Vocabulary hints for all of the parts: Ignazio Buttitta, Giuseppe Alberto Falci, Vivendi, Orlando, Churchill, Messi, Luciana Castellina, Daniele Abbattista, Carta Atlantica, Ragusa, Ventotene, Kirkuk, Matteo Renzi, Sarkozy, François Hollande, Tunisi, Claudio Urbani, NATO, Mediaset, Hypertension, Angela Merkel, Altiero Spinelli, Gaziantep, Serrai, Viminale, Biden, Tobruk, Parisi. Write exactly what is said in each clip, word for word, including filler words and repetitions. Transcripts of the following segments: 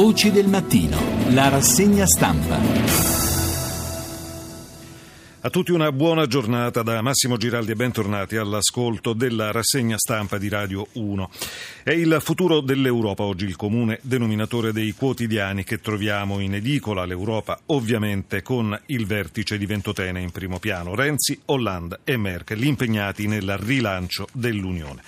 Voci del mattino, la rassegna stampa. A tutti una buona giornata da Massimo Giraldi e bentornati all'ascolto della rassegna stampa di Radio uno. È il futuro dell'Europa oggi il comune denominatore dei quotidiani che troviamo in edicola. L'Europa ovviamente con il vertice di Ventotene in primo piano, Renzi, Hollande e Merkel impegnati nel rilancio dell'Unione.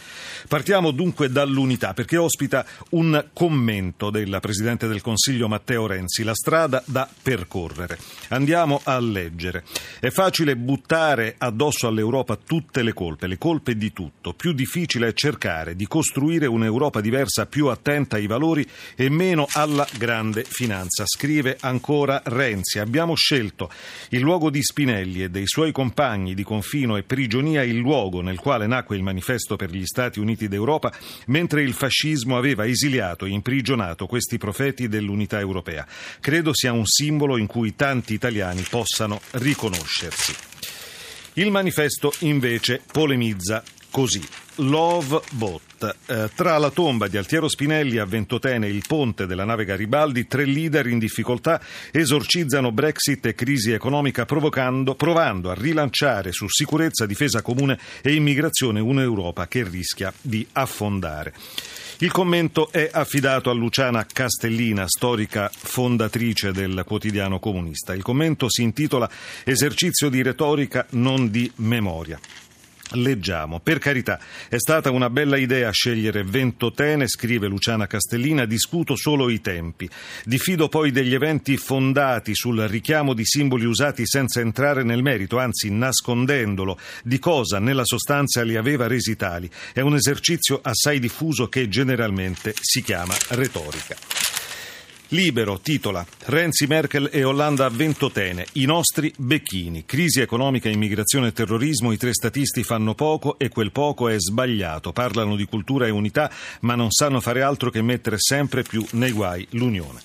Partiamo dunque dall'unità perché ospita un commento del Presidente del Consiglio Matteo Renzi, la strada da percorrere. Andiamo a leggere. È È facile buttare addosso all'Europa tutte le colpe, le colpe di tutto. Più difficile è cercare di costruire un'Europa diversa, più attenta ai valori e meno alla grande finanza. Scrive ancora Renzi. Abbiamo scelto il luogo di Spinelli e dei suoi compagni di confino e prigionia, il luogo nel quale nacque il manifesto per gli Stati Uniti d'Europa, mentre il fascismo aveva esiliato e imprigionato questi profeti dell'unità europea. Credo sia un simbolo in cui tanti italiani possano riconoscere. Il manifesto invece polemizza così. Love Bot. Eh, tra la tomba di Altiero Spinelli a Ventotene e il ponte della nave Garibaldi, tre leader in difficoltà esorcizzano Brexit e crisi economica provocando, provando a rilanciare su sicurezza, difesa comune e immigrazione un'Europa che rischia di affondare. Il commento è affidato a Luciana Castellina, storica fondatrice del quotidiano comunista. Il commento si intitola «Esercizio di retorica, non di memoria». Leggiamo. Per carità, è stata una bella idea scegliere Ventotene, scrive Luciana Castellina, discuto solo i tempi. Diffido poi degli eventi fondati sul richiamo di simboli usati senza entrare nel merito, anzi nascondendolo, di cosa nella sostanza li aveva resi tali. È un esercizio assai diffuso che generalmente si chiama retorica. Libero titola Renzi, Merkel e Hollande a Ventotene, i nostri becchini, crisi economica, immigrazione e terrorismo, i tre statisti fanno poco e quel poco è sbagliato, parlano di cultura e unità ma non sanno fare altro che mettere sempre più nei guai l'Unione.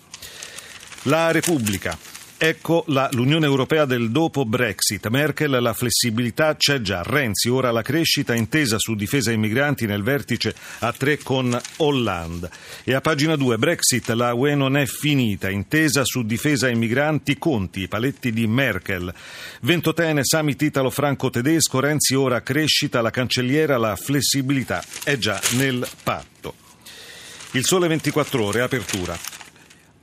La Repubblica. Ecco la, l'Unione Europea del dopo Brexit. Merkel, la flessibilità c'è già. Renzi, ora la crescita, intesa su difesa ai migranti nel vertice a tre con Hollande. E a pagina due, Brexit, la U E non è finita, intesa su difesa ai migranti, Conti, i paletti di Merkel. Ventotene, summit italo-franco-tedesco, Renzi, ora crescita, la cancelliera, la flessibilità è già nel patto. Il Sole ventiquattro Ore, apertura.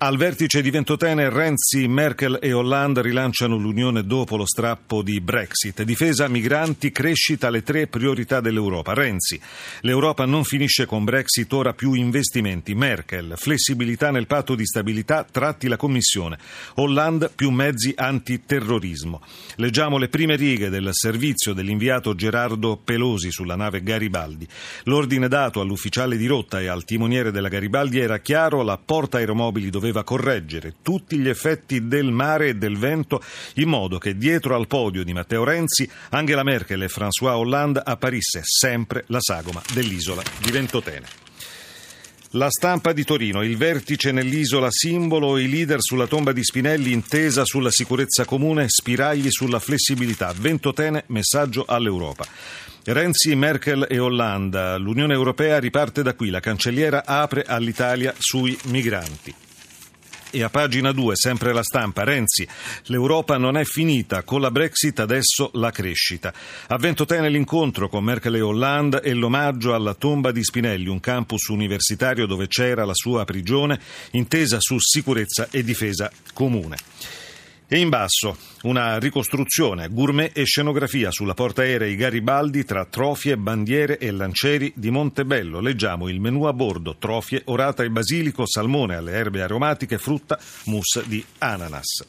Al vertice di Ventotene, Renzi, Merkel e Hollande rilanciano l'Unione dopo lo strappo di Brexit. Difesa, migranti, crescita, le tre priorità dell'Europa. Renzi, l'Europa non finisce con Brexit, ora più investimenti. Merkel, flessibilità nel patto di stabilità, tratti la Commissione. Hollande, più mezzi antiterrorismo. Leggiamo le prime righe del servizio dell'inviato Gerardo Pelosi sulla nave Garibaldi. L'ordine dato all'ufficiale di rotta e al timoniere della Garibaldi era chiaro, la porta aeromobili doveva Doveva correggere tutti gli effetti del mare e del vento in modo che dietro al podio di Matteo Renzi, Angela Merkel e François Hollande apparisse sempre la sagoma dell'isola di Ventotene. La Stampa di Torino, il vertice nell'isola simbolo, i leader sulla tomba di Spinelli, intesa sulla sicurezza comune, spiragli sulla flessibilità. Ventotene, messaggio all'Europa. Renzi, Merkel e Hollande, l'Unione Europea riparte da qui, la cancelliera apre all'Italia sui migranti. E a pagina due, sempre la Stampa, Renzi, l'Europa non è finita, con la Brexit adesso la crescita. A Ventotene l'incontro con Merkel e Hollande e l'omaggio alla tomba di Spinelli, un campus universitario dove c'era la sua prigione, intesa su sicurezza e difesa comune. E in basso, una ricostruzione, gourmet e scenografia sulla portaerei Garibaldi tra trofie, bandiere e lancieri di Montebello. Leggiamo il menù a bordo, trofie, orata e basilico, salmone alle erbe aromatiche, frutta, mousse di ananas.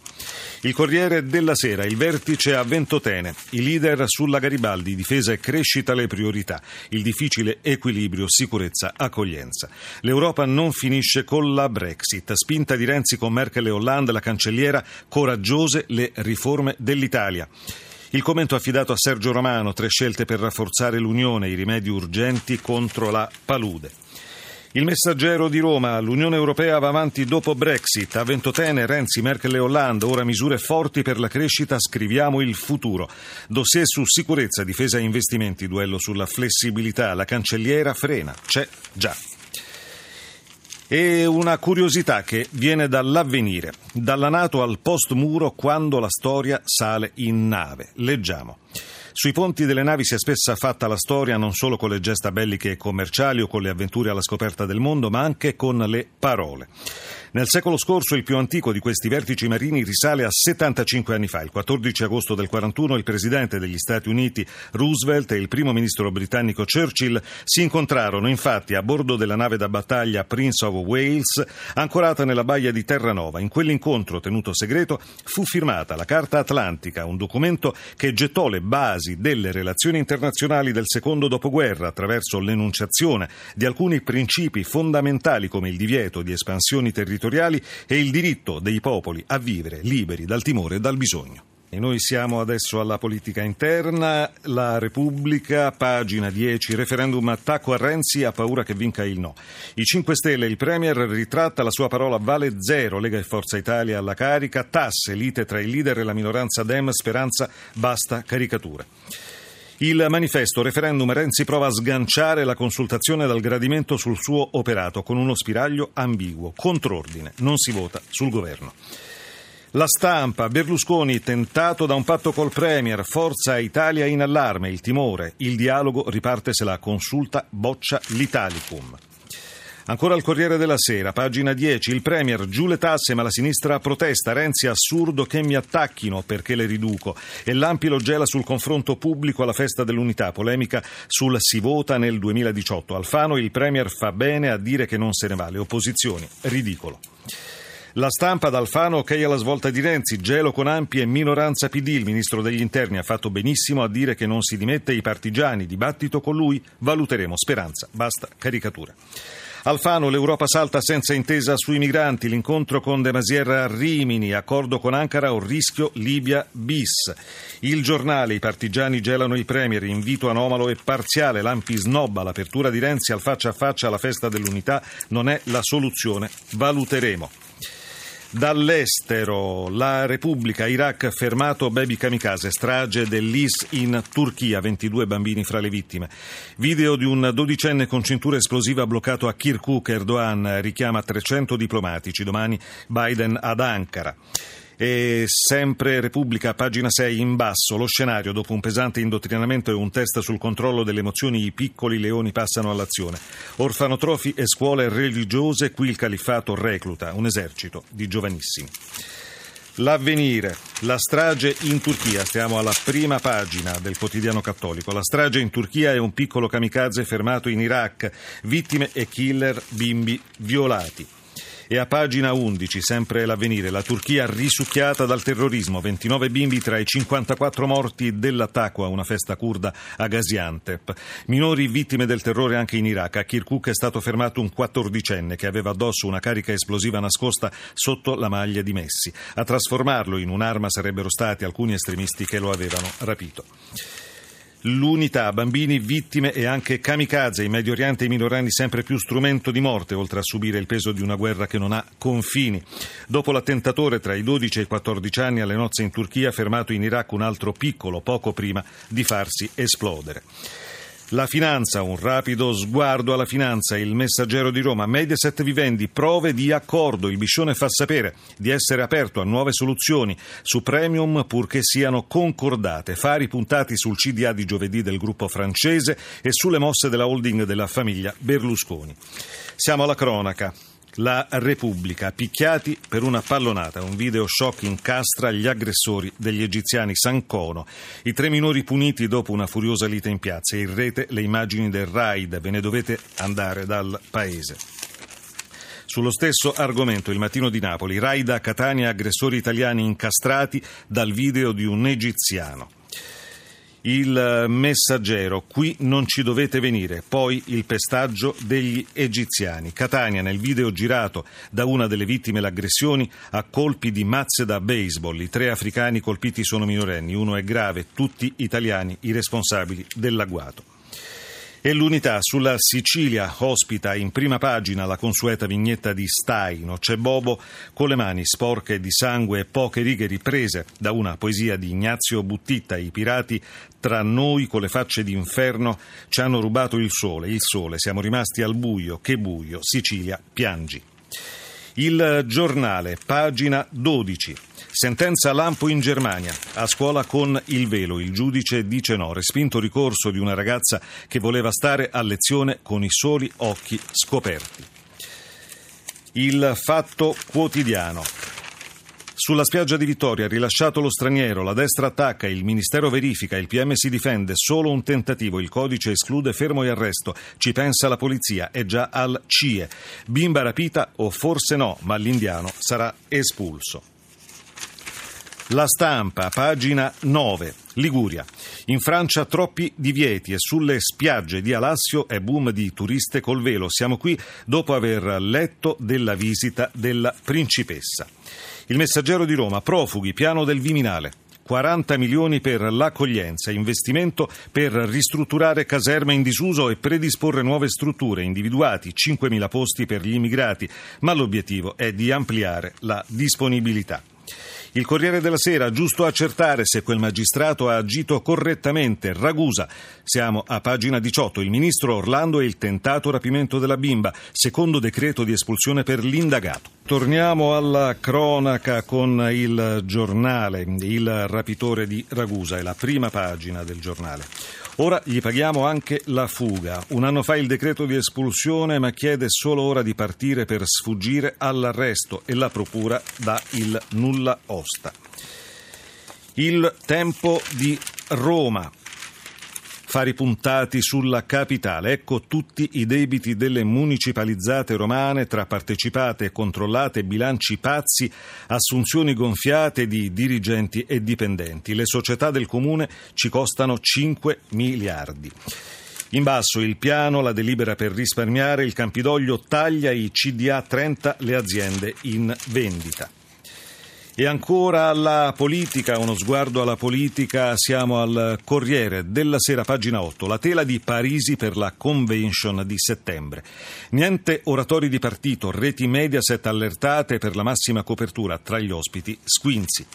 Il Corriere della Sera, il vertice a Ventotene, i leader sulla Garibaldi, difesa e crescita le priorità, il difficile equilibrio sicurezza-accoglienza. L'Europa non finisce con la Brexit, spinta di Renzi con Merkel e Hollande, la cancelliera coraggiosa le riforme dell'Italia. Il commento affidato a Sergio Romano, tre scelte per rafforzare l'Unione, i rimedi urgenti contro la palude. Il Messaggero di Roma, l'Unione Europea va avanti dopo Brexit, a Ventotene Renzi, Merkel e Hollande, ora misure forti per la crescita, scriviamo il futuro. Dossier su sicurezza, difesa e investimenti, duello sulla flessibilità, la cancelliera frena, c'è già. E una curiosità che viene dall'Avvenire, dalla NATO al post-muro quando la storia sale in nave. Leggiamo. Sui ponti delle navi si è spessa fatta la storia non solo con le gesta belliche e commerciali o con le avventure alla scoperta del mondo, ma anche con le parole. Nel secolo scorso il più antico di questi vertici marini risale a settantacinque anni fa. Il quattordici agosto del quarantuno il presidente degli Stati Uniti Roosevelt e il primo ministro britannico Churchill si incontrarono infatti a bordo della nave da battaglia Prince of Wales ancorata nella baia di Terranova. In quell'incontro tenuto segreto fu firmata la Carta Atlantica, un documento che gettò le basi delle relazioni internazionali del secondo dopoguerra attraverso l'enunciazione di alcuni principi fondamentali come il divieto di espansioni territoriali e il diritto dei popoli a vivere liberi dal timore e dal bisogno. E noi siamo adesso alla politica interna, la Repubblica, pagina dieci, referendum attacco a Renzi, ha paura che vinca il no. I cinque Stelle, il Premier ritratta la sua parola vale zero, Lega e Forza Italia alla carica, tasse, lite tra il leader e la minoranza Dem, Speranza, basta caricature. Il manifesto referendum Renzi prova a sganciare la consultazione dal gradimento sul suo operato con uno spiraglio ambiguo, contrordine, non si vota sul governo. La Stampa, Berlusconi tentato da un patto col Premier, Forza Italia in allarme, il timore, il dialogo riparte se la consulta boccia l'Italicum. Ancora al Corriere della Sera, pagina dieci, il Premier giù le tasse ma la sinistra protesta, Renzi assurdo che mi attacchino perché le riduco e l'ampio gela sul confronto pubblico alla festa dell'unità, polemica sul si vota nel duemiladiciotto, Alfano il Premier fa bene a dire che non se ne va, le opposizioni, ridicolo. La Stampa d'Alfano, ok alla svolta di Renzi, gelo con Ampi e minoranza P D, il ministro degli interni ha fatto benissimo a dire che non si dimette i partigiani, dibattito con lui, valuteremo, Speranza, basta caricatura. Alfano, l'Europa salta senza intesa sui migranti, l'incontro con De Masiera a Rimini, accordo con Ankara o rischio Libia bis. Il Giornale, i partigiani gelano il Premier, invito anomalo e parziale, Lampi snobba, l'apertura di Renzi al faccia a faccia alla festa dell'unità non è la soluzione, valuteremo. Dall'estero, la Repubblica, Iraq fermato baby kamikaze, strage dell'I S in Turchia, ventidue bambini fra le vittime. Video di un dodicenne con cintura esplosiva bloccato a Kirkuk, Erdogan richiama trecento diplomatici, domani Biden ad Ankara. E sempre Repubblica, pagina sei in basso, lo scenario dopo un pesante indottrinamento e un test sul controllo delle emozioni, i piccoli leoni passano all'azione, orfanotrofi e scuole religiose, qui il califfato recluta un esercito di giovanissimi. L'Avvenire, la strage in Turchia, stiamo alla prima pagina del quotidiano cattolico, la strage in Turchia è un piccolo kamikaze fermato in Iraq, vittime e killer, bimbi violati. E a pagina undici, sempre l'Avvenire, la Turchia risucchiata dal terrorismo, ventinove bimbi tra i cinquantaquattro morti dell'attacco a una festa curda a Gaziantep. Minori vittime del terrore anche in Iraq, a Kirkuk è stato fermato un quattordicenne che aveva addosso una carica esplosiva nascosta sotto la maglia di Messi. A trasformarlo in un'arma sarebbero stati alcuni estremisti che lo avevano rapito. L'Unità, bambini, vittime e anche kamikaze, in Medio Oriente i minorenni sempre più strumento di morte, oltre a subire il peso di una guerra che non ha confini. Dopo l'attentatore tra i dodici e i quattordici anni alle nozze in Turchia, fermato in Iraq un altro piccolo, poco prima di farsi esplodere. La finanza, un rapido sguardo alla finanza, il Messaggero di Roma, Mediaset Vivendi, prove di accordo, il Biscione fa sapere di essere aperto a nuove soluzioni su Premium purché siano concordate, fari puntati sul C D A di giovedì del gruppo francese e sulle mosse della holding della famiglia Berlusconi. Siamo alla cronaca. La Repubblica, picchiati per una pallonata, un video shock incastra gli aggressori degli egiziani, Sancono, i tre minori puniti dopo una furiosa lite in piazza, in rete le immagini del raid, ve ne dovete andare dal paese. Sullo stesso argomento il Mattino di Napoli, raid a Catania, aggressori italiani incastrati dal video di un egiziano. Il Messaggero, qui non ci dovete venire, poi il pestaggio degli egiziani. Catania, nel video girato da una delle vittime l'aggressione a colpi di mazze da baseball. I tre africani colpiti sono minorenni, uno è grave, tutti italiani i responsabili dell'agguato. E l'unità sulla Sicilia ospita in prima pagina la consueta vignetta di Staino. C'è Bobo con le mani sporche di sangue e poche righe riprese da una poesia di Ignazio Buttitta. I pirati tra noi con le facce d'inferno ci hanno rubato il sole, il sole, siamo rimasti al buio, che buio, Sicilia, piangi. Il Giornale, pagina dodici. Sentenza lampo in Germania. A scuola con il velo. Il giudice dice no. Respinto ricorso di una ragazza che voleva stare a lezione con i soli occhi scoperti. Il Fatto Quotidiano. Sulla spiaggia di Vittoria, rilasciato lo straniero, la destra attacca, il ministero verifica, il P M si difende, solo un tentativo, il codice esclude fermo e arresto, ci pensa la polizia, è già al C I E. Bimba rapita o forse no, ma l'indiano sarà espulso. La Stampa, pagina nove. Liguria. In Francia troppi divieti e sulle spiagge di Alassio è boom di turiste col velo. Siamo qui dopo aver letto della visita della principessa. Il Messaggero di Roma, profughi, piano del Viminale, quaranta milioni per l'accoglienza, investimento per ristrutturare caserme in disuso e predisporre nuove strutture, individuati cinquemila posti per gli immigrati, ma l'obiettivo è di ampliare la disponibilità. Il Corriere della Sera, giusto accertare se quel magistrato ha agito correttamente. Ragusa, siamo a pagina diciotto, il ministro Orlando e il tentato rapimento della bimba, secondo decreto di espulsione per l'indagato. Torniamo alla cronaca con il Giornale, il rapitore di Ragusa, è la prima pagina del Giornale. Ora gli paghiamo anche la fuga. Un anno fa il decreto di espulsione, ma chiede solo ora di partire per sfuggire all'arresto e la procura dà il nulla osta. Il Tempo di Roma fa ripuntati sulla capitale. Ecco tutti i debiti delle municipalizzate romane tra partecipate e controllate, bilanci pazzi, assunzioni gonfiate di dirigenti e dipendenti. Le società del comune ci costano cinque miliardi. In basso il piano, la delibera per risparmiare, il Campidoglio taglia i C D A trenta, le aziende in vendita. E ancora alla politica, uno sguardo alla politica, siamo al Corriere della Sera, pagina otto, la tela di Parisi per la convention di settembre. Niente oratori di partito, reti Mediaset allertate per la massima copertura, tra gli ospiti Squinzi.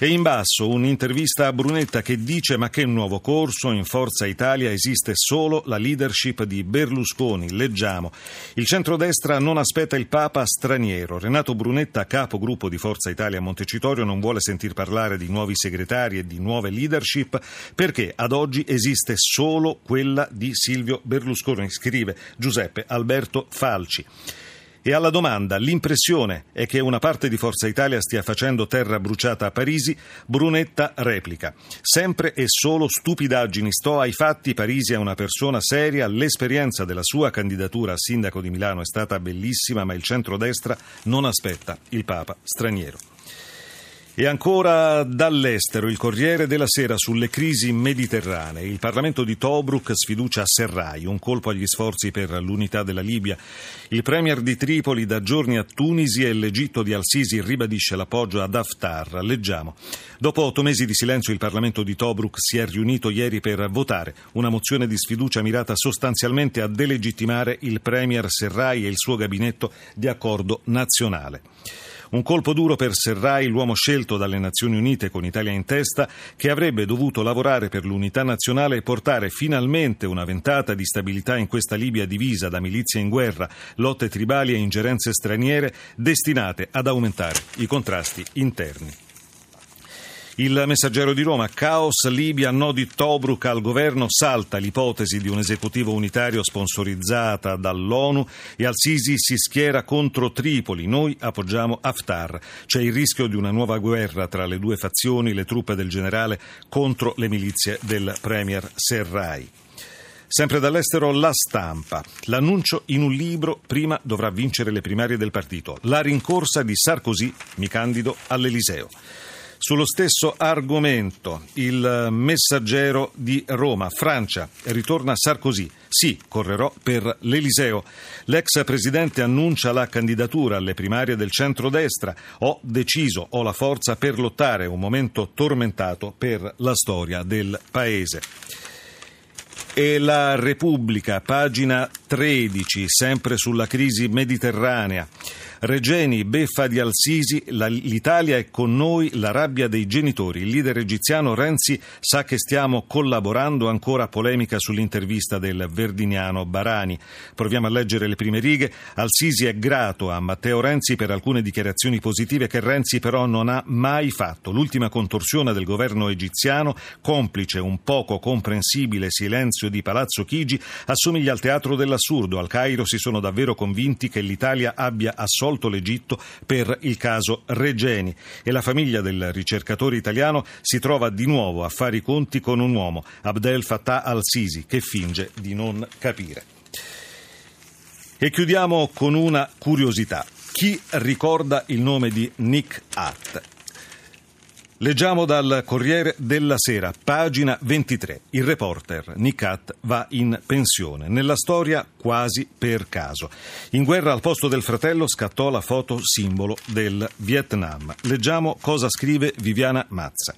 E in basso un'intervista a Brunetta che dice ma che nuovo corso in Forza Italia esiste solo la leadership di Berlusconi. Leggiamo. Il centrodestra non aspetta il Papa straniero. Renato Brunetta, capogruppo di Forza Italia a Montecitorio, non vuole sentir parlare di nuovi segretari e di nuove leadership perché ad oggi esiste solo quella di Silvio Berlusconi, scrive Giuseppe Alberto Falci. E alla domanda, l'impressione è che una parte di Forza Italia stia facendo terra bruciata a Parisi, Brunetta replica. Sempre e solo stupidaggini, sto ai fatti, Parisi è una persona seria, l'esperienza della sua candidatura a sindaco di Milano è stata bellissima, ma il centrodestra non aspetta il Papa straniero. E ancora dall'estero, il Corriere della Sera sulle crisi mediterranee. Il Parlamento di Tobruk sfiducia Serrai, un colpo agli sforzi per l'unità della Libia. Il premier di Tripoli da giorni a Tunisi e l'Egitto di al-Sisi ribadisce l'appoggio ad Haftar. Leggiamo. Dopo otto mesi di silenzio il Parlamento di Tobruk si è riunito ieri per votare una mozione di sfiducia mirata sostanzialmente a delegittimare il premier Serrai e il suo gabinetto di accordo nazionale. Un colpo duro per Serrai, l'uomo scelto dalle Nazioni Unite con Italia in testa, che avrebbe dovuto lavorare per l'unità nazionale e portare finalmente una ventata di stabilità in questa Libia divisa da milizie in guerra, lotte tribali e ingerenze straniere destinate ad aumentare i contrasti interni. Il Messaggero di Roma, caos Libia, no di Tobruk al governo, salta l'ipotesi di un esecutivo unitario sponsorizzata dall'ONU e al-Sisi si schiera contro Tripoli, noi appoggiamo Haftar. C'è il rischio di una nuova guerra tra le due fazioni, le truppe del generale contro le milizie del premier Serrai. Sempre dall'estero la Stampa, l'annuncio in un libro, prima dovrà vincere le primarie del partito, la rincorsa di Sarkozy, mi candido all'Eliseo. Sullo stesso argomento, il Messaggero di Roma, Francia, ritorna Sarkozy. Sì, correrò per l'Eliseo. L'ex presidente annuncia la candidatura alle primarie del centrodestra. Ho deciso, ho la forza per lottare, un momento tormentato per la storia del paese. E la Repubblica, pagina tredici, sempre sulla crisi mediterranea. Regeni, beffa di al-Sisi, la, l'Italia è con noi, la rabbia dei genitori. Il leader egiziano Renzi sa che stiamo collaborando, ancora polemica sull'intervista del verdiniano Barani. Proviamo a leggere le prime righe. Al-Sisi è grato a Matteo Renzi per alcune dichiarazioni positive che Renzi però non ha mai fatto. L'ultima contorsione del governo egiziano, complice un poco comprensibile silenzio di Palazzo Chigi, assomiglia al teatro dell'assurdo. Al Cairo si sono davvero convinti che l'Italia abbia assolto l'Egitto per il caso Regeni, e la famiglia del ricercatore italiano si trova di nuovo a fare i conti con un uomo, Abdel Fattah al-Sisi, che finge di non capire. E chiudiamo con una curiosità. Chi ricorda il nome di Nick Ut? Leggiamo dal Corriere della Sera, pagina ventitré. Il reporter Nick Ut va in pensione. Nella storia quasi per caso. In guerra al posto del fratello scattò la foto simbolo del Vietnam. Leggiamo cosa scrive Viviana Mazza.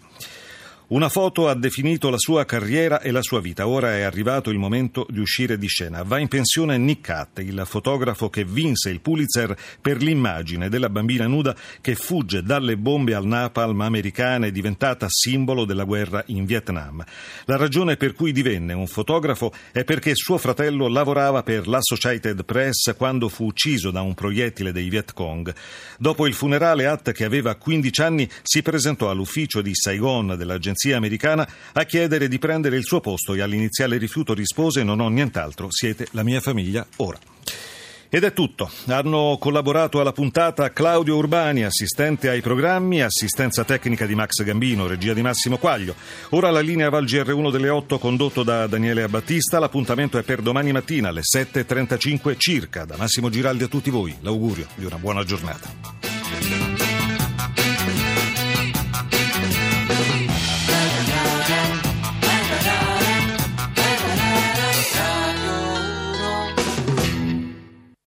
Una foto ha definito la sua carriera e la sua vita. Ora è arrivato il momento di uscire di scena. Va in pensione Nick Ut, il fotografo che vinse il Pulitzer per l'immagine della bambina nuda che fugge dalle bombe al napalm americane, diventata simbolo della guerra in Vietnam. La ragione per cui divenne un fotografo è perché suo fratello lavorava per l'Associated Press quando fu ucciso da un proiettile dei Viet Cong. Dopo il funerale, Ut, che aveva quindici anni, si presentò all'ufficio di Saigon dell'agenzia americana a chiedere di prendere il suo posto e all'iniziale rifiuto rispose: non ho nient'altro, siete la mia famiglia ora. Ed è tutto. Hanno collaborato alla puntata Claudio Urbani, assistente ai programmi, assistenza tecnica di Max Gambino, regia di Massimo Quaglio. Ora la linea va al G R uno delle otto, condotto da Daniele Abbattista. L'appuntamento è per domani mattina alle sette e trentacinque circa. Da Massimo Giraldi a tutti voi l'augurio di una buona giornata.